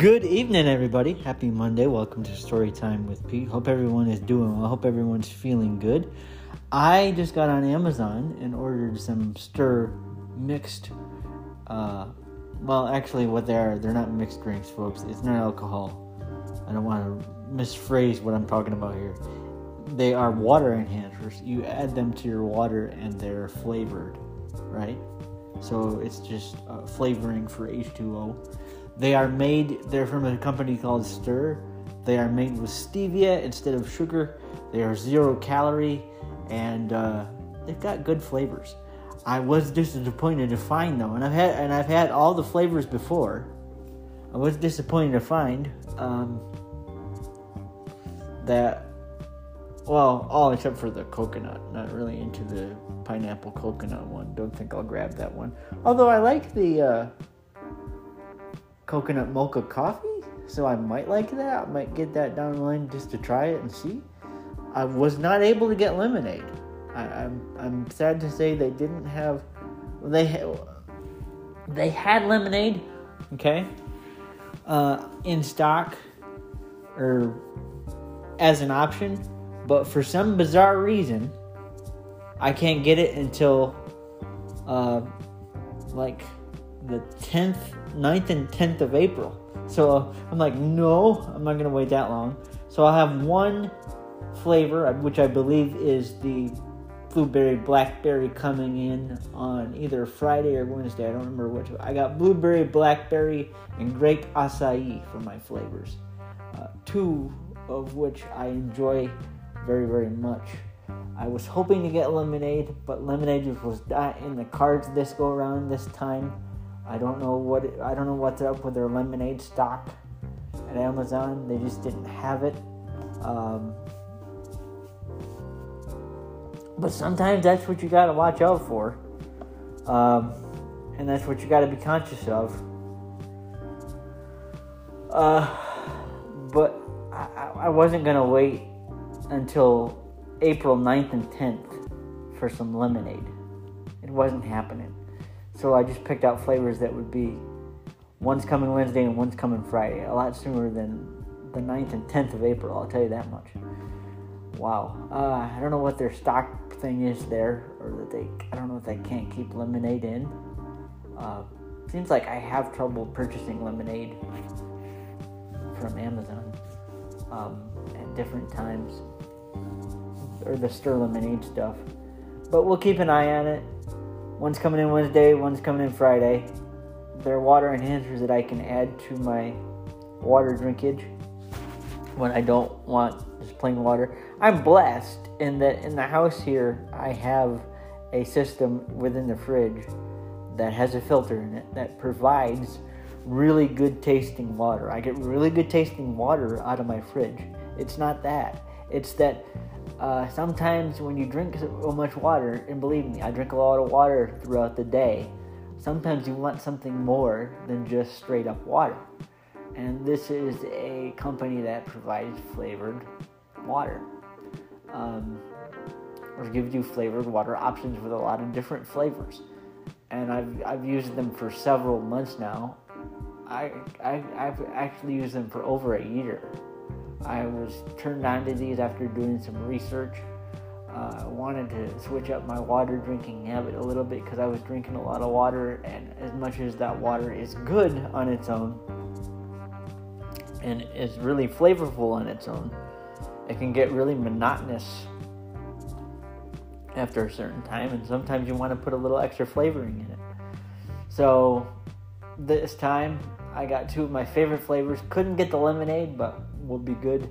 Good evening, everybody. Happy Monday. Welcome to Storytime with Pete. Hope everyone is doing well. Hope everyone's feeling good. I just got on Amazon and ordered some Stir mixed... well, actually, what they are, they're not mixed drinks, folks. It's not alcohol. I don't want to misphrase what I'm talking about here. They are water enhancers. You add them to your water and they're flavored, right? So it's just flavoring for H2O. They are made, they're from a company called Stir. They are made with stevia instead of sugar. They are 0 calorie, and they've got good flavors. I was disappointed to find, though, and I've had all the flavors before. I was disappointed to find that, well, all except for the coconut. Not really into the pineapple coconut one. Don't think I'll grab that one. Although I like the... coconut mocha coffee, so I might like that. I might get that down the line just to try it and see. I was not able to get lemonade. I'm sad to say they didn't have. They had lemonade, okay, in stock or as an option, but for some bizarre reason, I can't get it until like the 9th and 10th of April. So I'm like, no, I'm not going to wait that long. So I'll have one flavor, which I believe is the blueberry blackberry, coming in on either Friday or Wednesday. I don't remember which. I got blueberry blackberry and grape acai for my flavors. Two of which I enjoy very, very much. I was hoping to get lemonade, but lemonade was not in the cards this go around this time. I don't know what's up with their lemonade stock at Amazon. They just didn't have it. But sometimes that's what you gotta watch out for, and that's what you gotta be conscious of. But I wasn't gonna wait until April 9th and 10th for some lemonade. It wasn't happening. So I just picked out flavors that would be, one's coming Wednesday and one's coming Friday. A lot sooner than the 9th and 10th of April, I'll tell you that much. Wow. I don't know what their stock thing is there, or that they, I don't know if they can't keep lemonade in. Seems like I have trouble purchasing lemonade from Amazon at different times, or the Stir lemonade stuff. But we'll keep an eye on it. One's coming in Wednesday, one's coming in Friday. They're water enhancers that I can add to my water drinkage when I don't want just plain water. I'm blessed in that in the house here, I have a system within the fridge that has a filter in it that provides really good tasting water. I get really good tasting water out of my fridge. It's not that. It's that... sometimes when you drink so much water, and believe me, I drink a lot of water throughout the day, sometimes you want something more than just straight up water. And this is a company that provides flavored water, or gives you flavored water options with a lot of different flavors. And I've used them for several months now. I've actually used them for over a year. I was turned on to these after doing some research. I wanted to switch up my water drinking habit a little bit because I was drinking a lot of water, and as much as that water is good on its own and is really flavorful on its own, it can get really monotonous after a certain time, and sometimes you want to put a little extra flavoring in it. So this time I got two of my favorite flavors. Couldn't get the lemonade, but will be good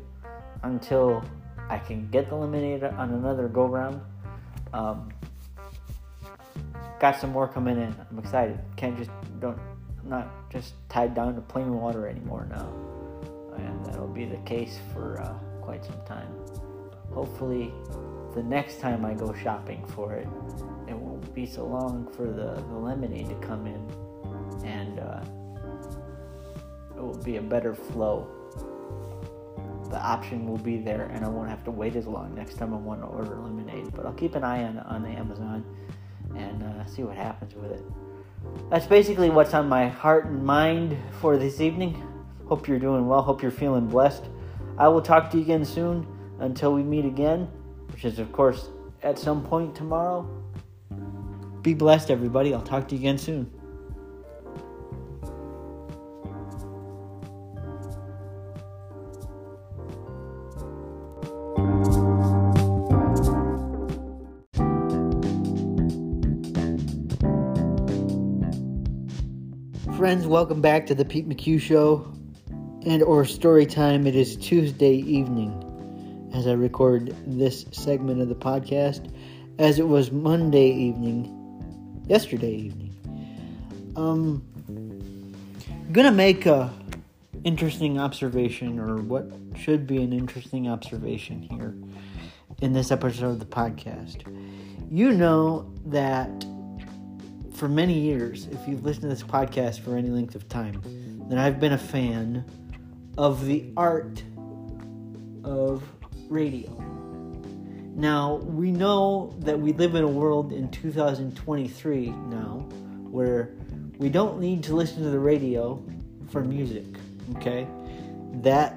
until I can get the lemonade on another go round. Got some more coming in. I'm excited. I'm not just tied down to plain water anymore now, and that'll be the case for quite some time. Hopefully, the next time I go shopping for it, it won't be so long for the lemonade to come in, and it will be a better flow. The option will be there, and I won't have to wait as long next time I want to order lemonade. But I'll keep an eye on Amazon and see what happens with it. That's basically what's on my heart and mind for this evening. Hope you're doing well. Hope you're feeling blessed. I will talk to you again soon. Until we meet again, which is, of course, at some point tomorrow. Be blessed, everybody. I'll talk to you again soon. Friends, welcome back to the Pete McHugh Show and or Story Time. It is Tuesday evening as I record this segment of the podcast, as it was Monday evening, yesterday evening. Gonna make a interesting observation, or what should be an interesting observation here in this episode of the podcast. You know that for many years, if you've listened to this podcast for any length of time, then I've been a fan of the art of radio. Now, we know that we live in a world in 2023 now where we don't need to listen to the radio for music, okay? That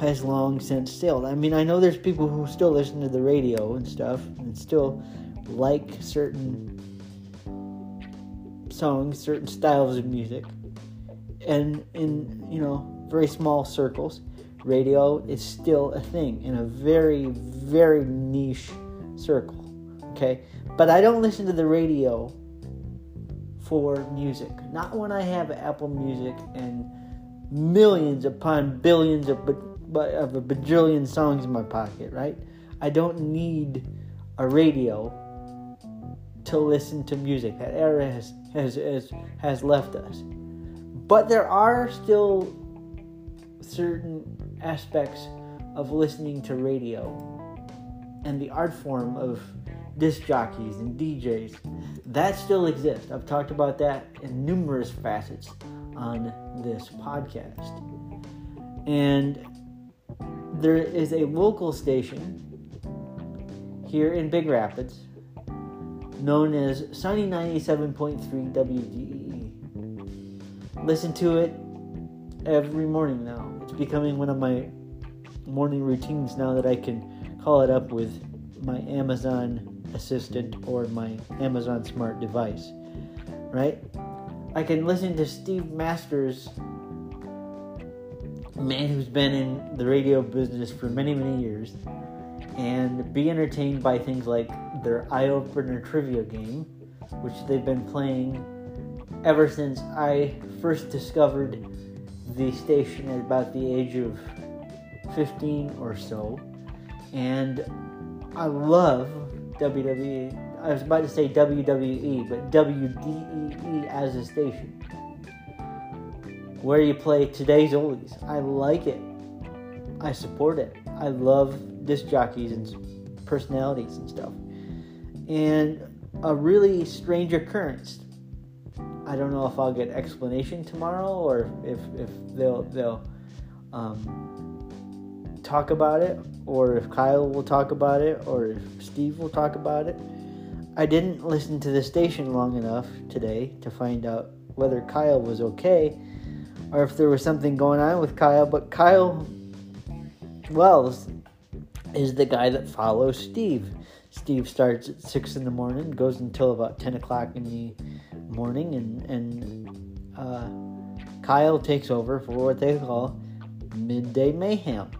has long since sailed. I mean, I know there's people who still listen to the radio and stuff and still like certain songs, certain styles of music, and in, you know, very small circles, radio is still a thing in a very, very niche circle, okay? But I don't listen to the radio for music. Not when I have Apple Music and millions upon billions of a bajillion songs in my pocket, right? I don't need a radio to listen to music. That era has left us. But there are still certain aspects of listening to radio and the art form of disc jockeys and DJs that still exists. I've talked about that in numerous facets on this podcast. And there is a local station here in Big Rapids known as Sunny 97.3 WDE. Listen to it every morning now. It's becoming one of my morning routines now that I can call it up with my Amazon assistant or my Amazon smart device, right? I can listen to Steve Masters, a man who's been in the radio business for many, many years, and be entertained by things like their eye-opener trivia game, which they've been playing ever since I first discovered the station at about the age of 15 or so. And I love WWE. I was about to say WWE, but WDEE as a station, where you play today's oldies. I like it. I support it. I love disc jockeys and personalities and stuff. And a really strange occurrence. I don't know if I'll get explanation tomorrow or if they'll talk about it, or if Kyle will talk about it, or if Steve will talk about it. I didn't listen to the station long enough today to find out whether Kyle was okay or if there was something going on with Kyle. But Kyle Wells is the guy that follows Steve. Steve starts at 6 in the morning, goes until about 10 o'clock in the morning, and Kyle takes over for what they call midday mayhem.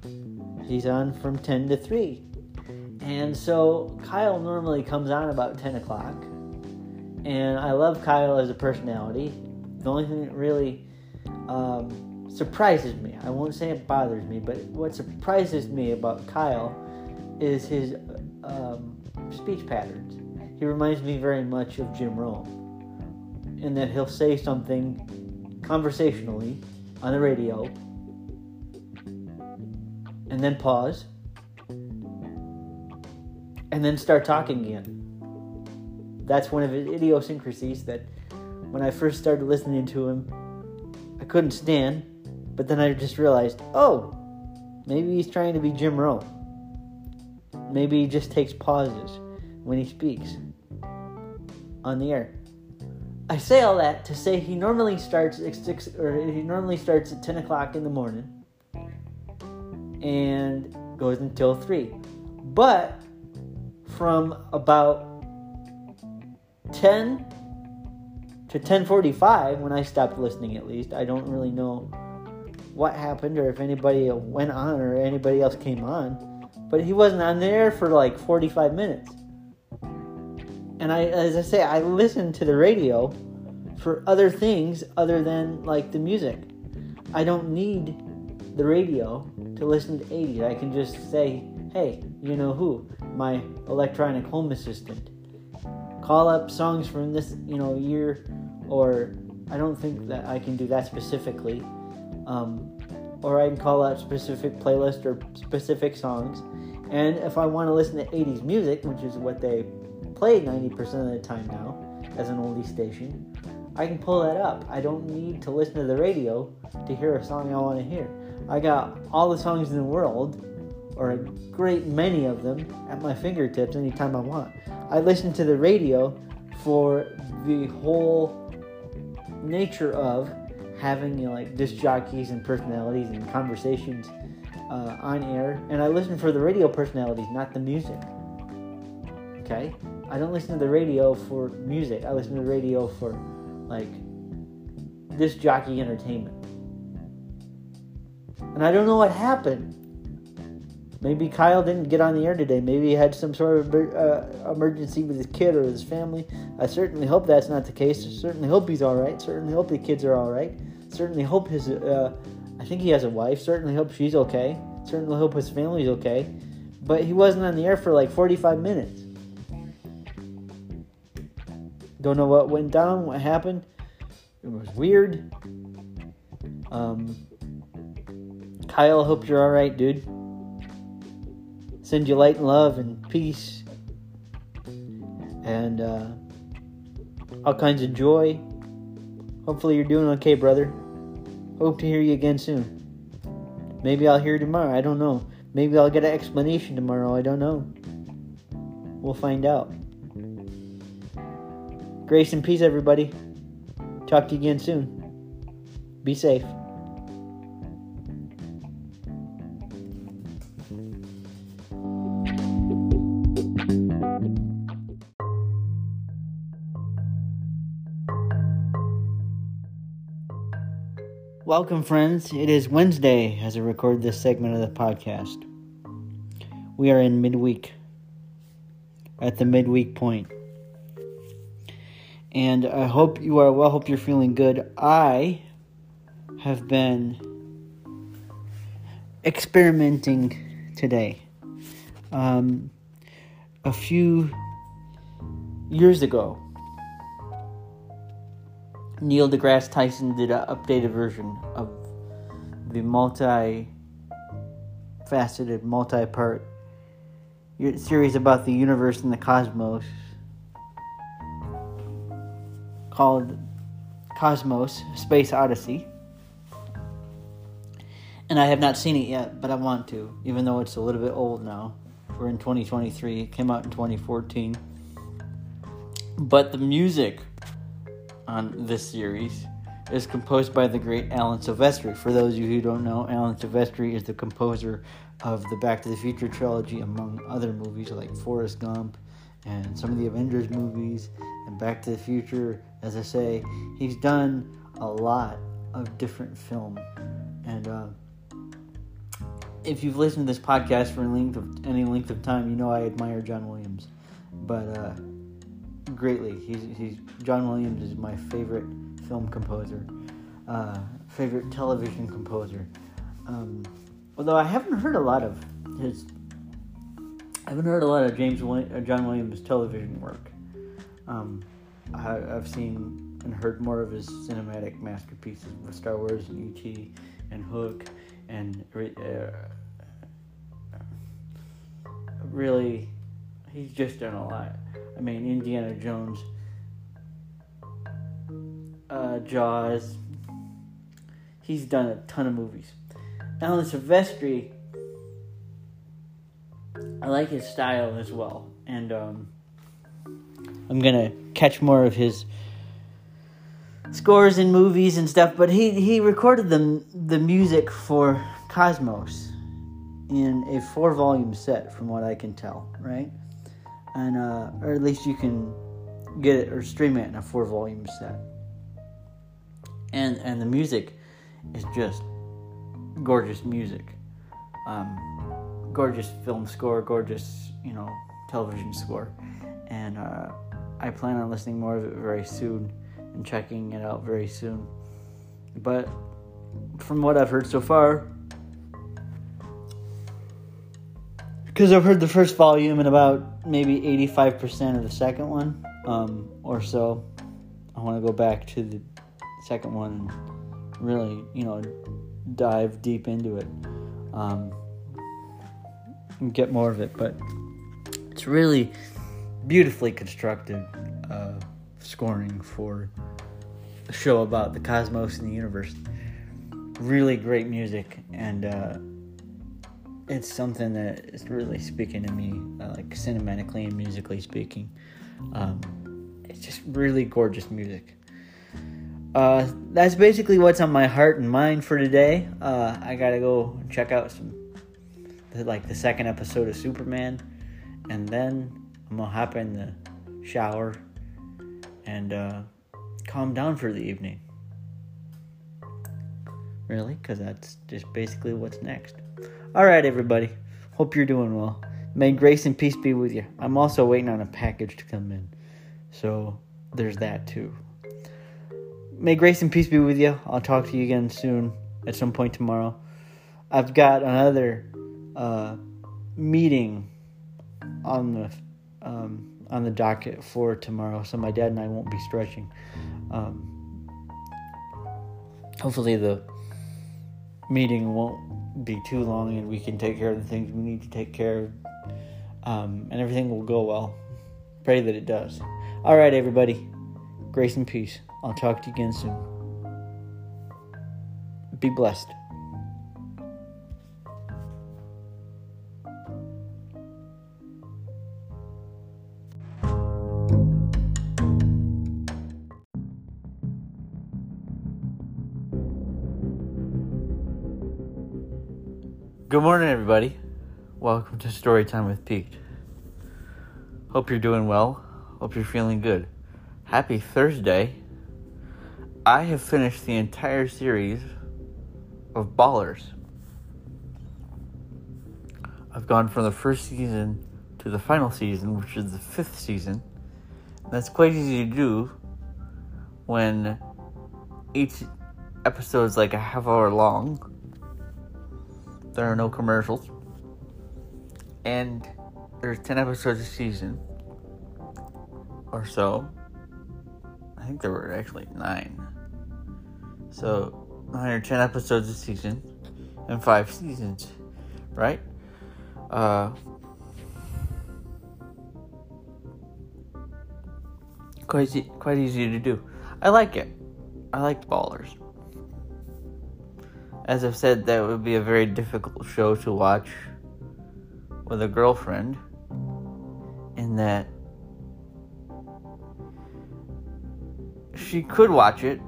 He's on from 10 to 3. And so Kyle normally comes on about 10 o'clock, and I love Kyle as a personality. The only thing that really surprises me, I won't say it bothers me, but what surprises me about Kyle is his speech patterns. He reminds me very much of Jim Rome, in that he'll say something conversationally on the radio and then pause and then start talking again. That's one of his idiosyncrasies that when I first started listening to him, I couldn't stand, but then I just realized, oh, maybe he's trying to be Jim Rome. Maybe he just takes pauses when he speaks on the air. I say all that to say he normally starts at 10 o'clock in the morning and goes until 3. But from about 10 to 10:45, when I stopped listening at least, I don't really know what happened or if anybody went on or anybody else came on, but he wasn't on there for like 45 minutes. And I listened to the radio for other things other than, like, the music. I don't need the radio to listen to 80s. I can just say, hey, you know who? My electronic home assistant. Call up songs from this, year, or I don't think that I can do that specifically. Or I can call out specific playlists or specific songs. And if I want to listen to 80s music, which is what they play 90% of the time now as an oldie station, I can pull that up. I don't need to listen to the radio to hear a song I want to hear. I got all the songs in the world, or a great many of them, at my fingertips anytime I want. I listen to the radio for the whole nature of having disc jockeys and personalities and conversations on air, and I listen for the radio personalities, not the music. Okay? I don't listen to the radio for music. I listen to the radio for, disc jockey entertainment. And I don't know what happened. Maybe Kyle didn't get on the air today. Maybe he had some sort of emergency with his kid or his family. I certainly hope that's not the case. I certainly hope he's all right. Certainly hope the kids are all right. Certainly hope his... I think he has a wife. Certainly hope she's okay. Certainly hope his family's okay. But he wasn't on the air for 45 minutes. Don't know what went down, what happened. It was weird. Kyle, hope you're alright, dude. Send you light and love and peace. And all kinds of joy. Hopefully you're doing okay, brother. Hope to hear you again soon. Maybe I'll hear you tomorrow, I don't know. Maybe I'll get an explanation tomorrow, I don't know. We'll find out. Grace and peace, everybody. Talk to you again soon. Be safe. Welcome, friends. It is Wednesday as I record this segment of the podcast. We are in midweek, at the midweek point. And I hope you are well, hope you're feeling good. I have been experimenting today. A few years ago, Neil deGrasse Tyson did an updated version of the multi-faceted, multi-part series about the universe and the cosmos, called Cosmos: A Spacetime Odyssey. And I have not seen it yet, but I want to, even though it's a little bit old now. We're in 2023. It came out in 2014. But the music on this series is composed by the great Alan Silvestri. For those of you who don't know, Alan Silvestri is the composer of the Back to the Future trilogy, among other movies like Forrest Gump and some of the Avengers movies and Back to the Future. As I say, he's done a lot of different film. And if you've listened to this podcast for any length of time, I admire John Williams, but greatly. John Williams is my favorite film composer, favorite television composer. Although I haven't heard a lot of John Williams' television work. I've seen and heard more of his cinematic masterpieces with Star Wars and E.T. and Hook, and really, he's just done a lot. I mean, Indiana Jones, Jaws, he's done a ton of movies. Alan Silvestri, I like his style as well, and I'm gonna catch more of his scores in movies and stuff, but he recorded the music for Cosmos in a 4-volume set, from what I can tell, right? And or at least you can get it or stream it in a 4-volume set. And the music is just gorgeous music, gorgeous film score, gorgeous television score, and I plan on listening more of it very soon and checking it out very soon. But from what I've heard so far, because I've heard the first volume and about maybe 85% of the second one, or so, I want to go back to the second one and really, dive deep into it, and get more of it. But it's really beautifully constructed scoring for a show about the cosmos and the universe. Really great music, and it's something that is really speaking to me, like cinematically and musically speaking. It's just really gorgeous music. That's basically what's on my heart and mind for today. I gotta go check out the second episode of Superman, and then I'm gonna hop in the shower and calm down for the evening. Really? Because that's just basically what's next. Alright, everybody. Hope you're doing well. May grace and peace be with you. I'm also waiting on a package to come in, so there's that too. May grace and peace be with you. I'll talk to you again soon at some point tomorrow. I've got another meeting on the docket for tomorrow, so my dad and I won't be stretching. Hopefully the meeting won't be too long and we can take care of the things we need to take care of, and everything will go well. Pray that it does. All right, everybody. Grace and peace. I'll talk to you again soon. Be blessed. Good morning, everybody. Welcome to Storytime with Pete. Hope you're doing well. Hope you're feeling good. Happy Thursday. I have finished the entire series of Ballers. I've gone from the first season to the final season, which is the 5th season. That's quite easy to do when each episode is like a half hour long. There are no commercials. And there's 10 episodes a season or so. I think there were actually 9. So, 9 or 10 episodes a season, and 5 seasons, right? Quite easy to do. I like it. I like Ballers. As I've said, that would be a very difficult show to watch with a girlfriend, in that she could watch it.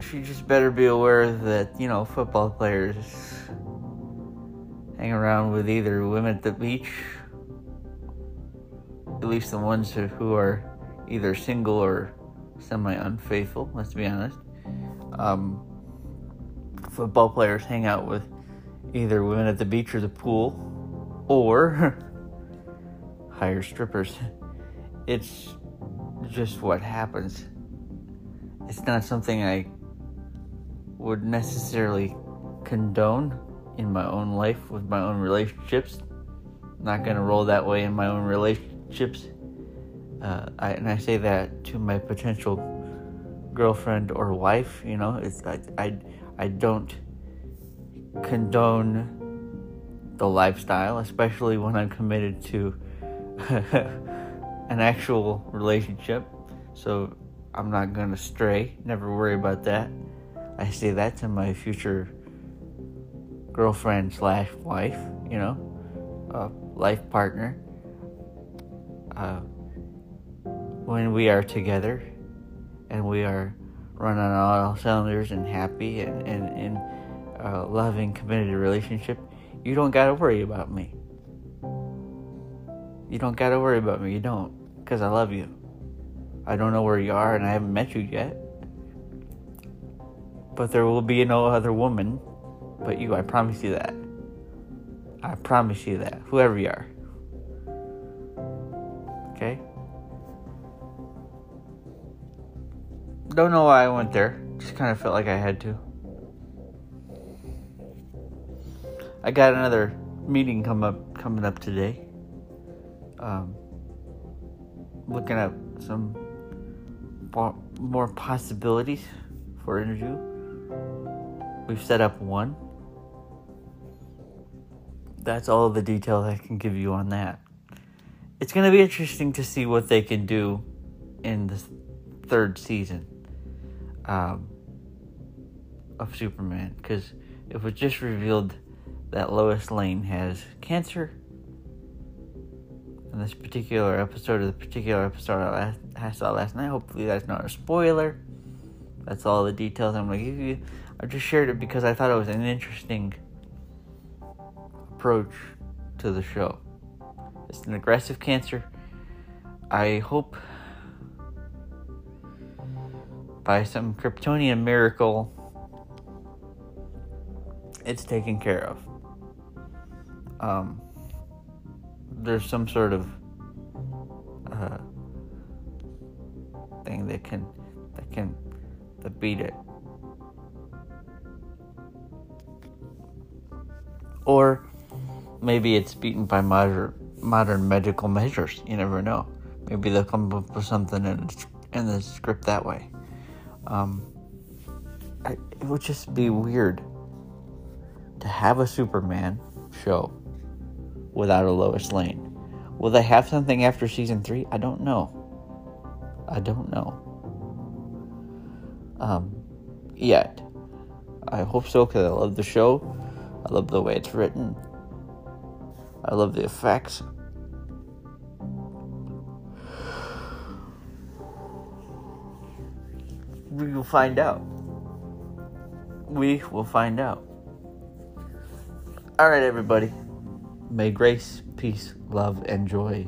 She just better be aware that, football players hang around with either women at the beach, at least the ones who are either single or semi-unfaithful, let's be honest. Football players hang out with either women at the beach or the pool, or hire strippers. It's just what happens. It's not something I would necessarily condone in my own life with my own relationships. I'm not going to roll that way in my own relationships. And I say that to my potential girlfriend or wife. I don't condone the lifestyle, especially when I'm committed to an actual relationship, so I'm not going to stray. Never worry about that. I say that to my future girlfriend / wife, life partner. When we are together and we are run on all cylinders and happy and in a loving, committed relationship, you don't got to worry about me. You don't got to worry about me. You don't. Because I love you. I don't know where you are and I haven't met you yet. But there will be no other woman but you. I promise you that. I promise you that. Whoever you are. Okay? Don't know why I went there. Just kind of felt like I had to. I got another meeting coming up today. Looking at some more possibilities for interview. We've set up one. That's all the details I can give you on that. It's going to be interesting to see what they can do in the third season of Superman, because it was just revealed that Lois Lane has cancer. In this particular episode, I saw last night. Hopefully that's not a spoiler. That's all the details I'm going to give you. I just shared it because I thought it was an interesting approach to the show. It's an aggressive cancer. I hope by some Kryptonian miracle it's taken care of. There's some sort of thing that can beat it, or maybe it's beaten by modern medical measures. You never know. Maybe they'll come up with something in the script that way. It would just be weird to have a Superman show without a Lois Lane. Will they have something after season 3? I don't know. Yet. I hope so, because I love the show. I love the way it's written. I love the effects. We will find out. Alright, everybody. May grace, peace, love, and joy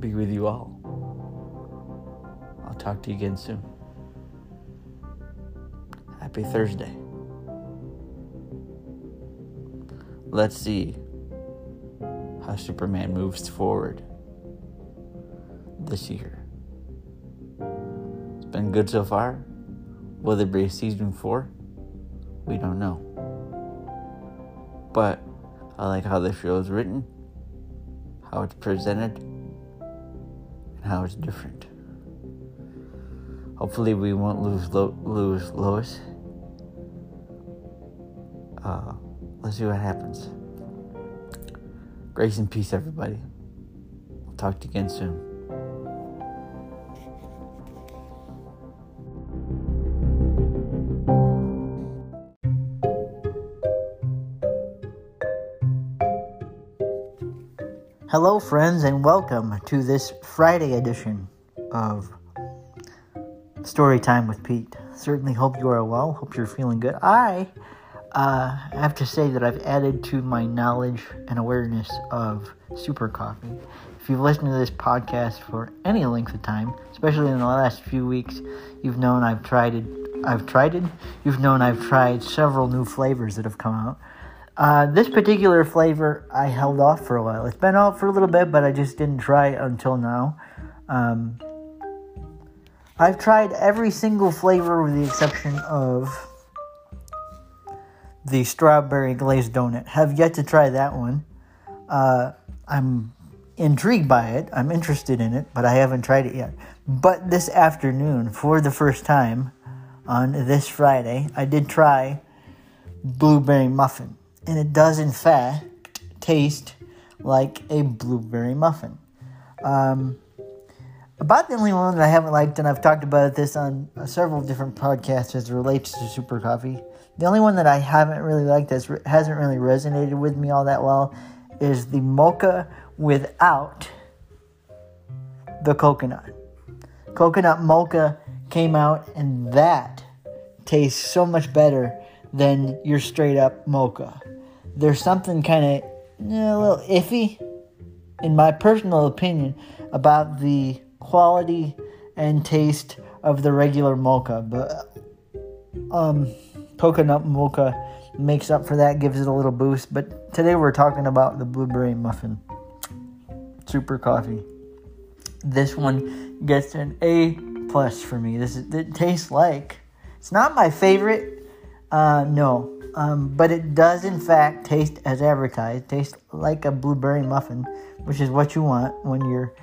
be with you all. I'll talk to you again soon. Happy Thursday. Let's see how Superman moves forward this year. It's been good so far. Will there be a season 4? We don't know. But I like how the show is written, how it's presented, and how it's different. Hopefully we won't lose Lois. Let's see what happens. Grace and peace, everybody. I'll talk to you again soon. Hello, friends, and welcome to this Friday edition of Storytime with Pete. Certainly hope you are well. Hope you're feeling good. I have to say that I've added to my knowledge and awareness of Super Coffee. If you've listened to this podcast for any length of time, especially in the last few weeks, you've known I've tried it. You've known I've tried several new flavors that have come out. This particular flavor I held off for a while. It's been out for a little bit, but I just didn't try it until now. I've tried every single flavor with the exception of the strawberry glazed donut. Have yet to try that one. I'm intrigued by it. I'm interested in it, but I haven't tried it yet. But this afternoon, for the first time on this Friday, I did try blueberry muffin. And it does, in fact, taste like a blueberry muffin. About the only one that I haven't liked, and I've talked about this on several different podcasts as it relates to Super Coffee, the only one that I haven't really liked that hasn't really resonated with me all that well is the mocha without the coconut. Coconut mocha came out, and that tastes so much better than your straight-up mocha. There's something kind of, you know, a little iffy, in my personal opinion, about the quality and taste of the regular mocha. But coconut mocha makes up for that, gives it a little boost. But today we're talking about the blueberry muffin. Super Coffee. This one gets an A+ for me. It tastes like, it's not my favorite, but it does in fact taste as advertised. It tastes like a blueberry muffin, which is what you want when you're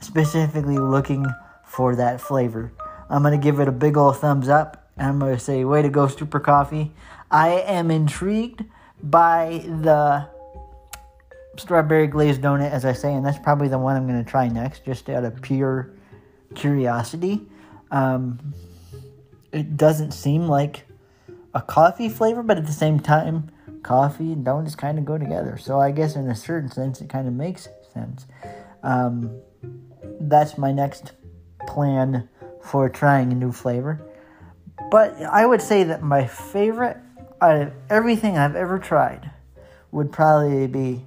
specifically looking for that flavor. I'm going to give it a big old thumbs up, and I'm going to say, way to go, Super Coffee. I am intrigued by the strawberry glazed donut, as I say, and that's probably the one I'm going to try next, just out of pure curiosity. It doesn't seem like a coffee flavor, but at the same time, coffee and donuts kind of go together. So I guess in a certain sense, it kind of makes sense. That's my next plan for trying a new flavor. But I would say that my favorite out of everything I've ever tried would probably be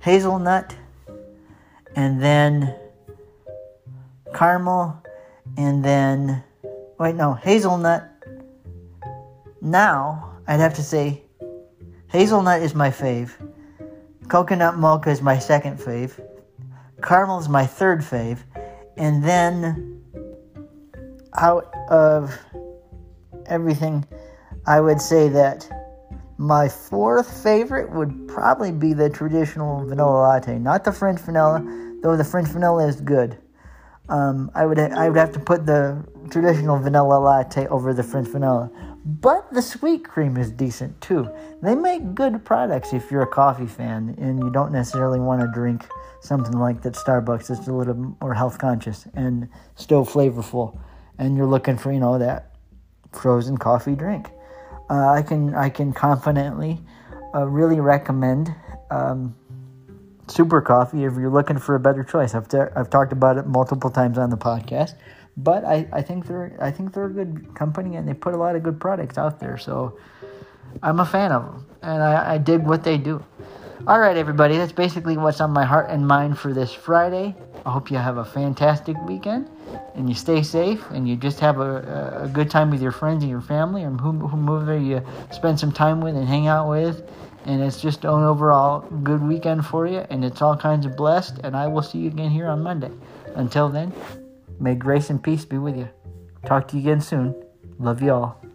hazelnut, and then caramel, and then, hazelnut. Now, I'd have to say hazelnut is my fave, coconut mocha is my second fave, caramel is my third fave, and then out of everything, I would say that my fourth favorite would probably be the traditional vanilla latte, not the French vanilla, though the French vanilla is good. I would have to put the traditional vanilla latte over the French vanilla. But the sweet cream is decent too. They make good products if you're a coffee fan and you don't necessarily want to drink something like that Starbucks that's a little more health conscious and still flavorful, and you're looking for, that frozen coffee drink. I can confidently really recommend Super Coffee if you're looking for a better choice. I've talked about it multiple times on the podcast. But I think they're a good company, and they put a lot of good products out there. So I'm a fan of them, and I dig what they do. All right, everybody, that's basically what's on my heart and mind for this Friday. I hope you have a fantastic weekend, and you stay safe, and you just have a good time with your friends and your family, and whomever you spend some time with and hang out with. And it's just an overall good weekend for you, and it's all kinds of blessed. And I will see you again here on Monday. Until then, may grace and peace be with you. Talk to you again soon. Love you all.